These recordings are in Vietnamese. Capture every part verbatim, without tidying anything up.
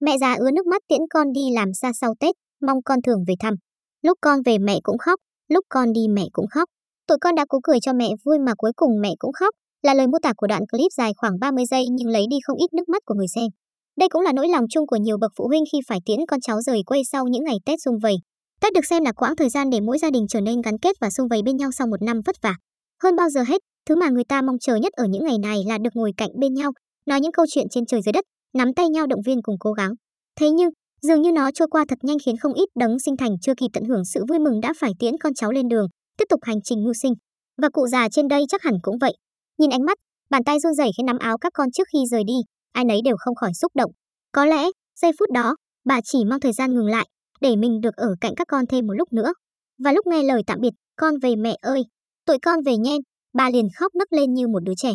Mẹ già ứa nước mắt tiễn con đi làm xa sau Tết, mong con thường về thăm. Lúc con về mẹ cũng khóc, lúc con đi mẹ cũng khóc. Tụi con đã cố cười cho mẹ vui mà cuối cùng mẹ cũng khóc, là lời mô tả của đoạn clip dài khoảng ba mươi giây nhưng lấy đi không ít nước mắt của người xem. Đây cũng là nỗi lòng chung của nhiều bậc phụ huynh khi phải tiễn con cháu rời quê sau những ngày Tết sum vầy. Tết được xem là quãng thời gian để mỗi gia đình trở nên gắn kết và sum vầy bên nhau sau một năm vất vả. Hơn bao giờ hết, thứ mà người ta mong chờ nhất ở những ngày này là được ngồi cạnh bên nhau, nói những câu chuyện trên trời dưới đất, nắm tay nhau động viên cùng cố gắng. Thế nhưng, dường như nó trôi qua thật nhanh khiến không ít đấng sinh thành chưa kịp tận hưởng sự vui mừng đã phải tiễn con cháu lên đường, tiếp tục hành trình mưu sinh. Và cụ già trên đây chắc hẳn cũng vậy. Nhìn ánh mắt, bàn tay run rẩy khi nắm áo các con trước khi rời đi, ai nấy đều không khỏi xúc động. Có lẽ, giây phút đó, bà chỉ mong thời gian ngừng lại để mình được ở cạnh các con thêm một lúc nữa. Và lúc nghe lời tạm biệt, "Con về mẹ ơi, tụi con về nhen", bà liền khóc nấc lên như một đứa trẻ.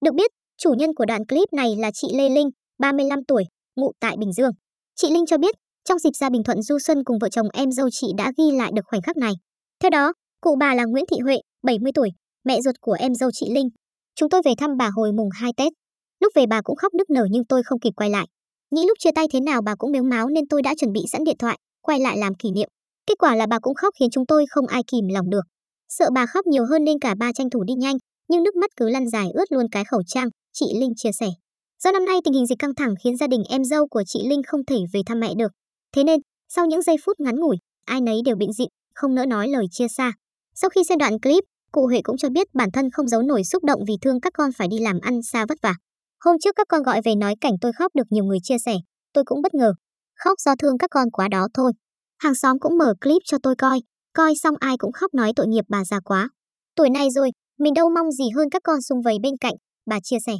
Được biết, chủ nhân của đoạn clip này là chị Lê Linh, ba mươi lăm tuổi, ngụ tại Bình Dương. Chị Linh cho biết, trong dịp ra Bình Thuận du xuân cùng vợ chồng em dâu chị đã ghi lại được khoảnh khắc này. Theo đó, cụ bà là Nguyễn Thị Huệ, bảy mươi tuổi, mẹ ruột của em dâu chị Linh. "Chúng tôi về thăm bà hồi mùng hai Tết. Lúc về bà cũng khóc nức nở nhưng tôi không kịp quay lại. Nghĩ lúc chia tay thế nào bà cũng mếu máo nên tôi đã chuẩn bị sẵn điện thoại, quay lại làm kỷ niệm. Kết quả là bà cũng khóc khiến chúng tôi không ai kìm lòng được. Sợ bà khóc nhiều hơn nên cả ba tranh thủ đi nhanh, nhưng nước mắt cứ lăn dài ướt luôn cái khẩu trang", chị Linh chia sẻ. Do năm nay tình hình dịch căng thẳng khiến gia đình em dâu của chị Linh không thể về thăm mẹ được. Thế nên, sau những giây phút ngắn ngủi, ai nấy đều bịn rịn, không nỡ nói lời chia xa. Sau khi xem đoạn clip, cụ Huệ cũng cho biết bản thân không giấu nổi xúc động vì thương các con phải đi làm ăn xa vất vả. "Hôm trước các con gọi về nói cảnh tôi khóc được nhiều người chia sẻ, tôi cũng bất ngờ. Khóc do thương các con quá đó thôi. Hàng xóm cũng mở clip cho tôi coi, coi xong ai cũng khóc nói tội nghiệp bà già quá. Tuổi này rồi, mình đâu mong gì hơn các con sum vầy bên cạnh", bà chia sẻ.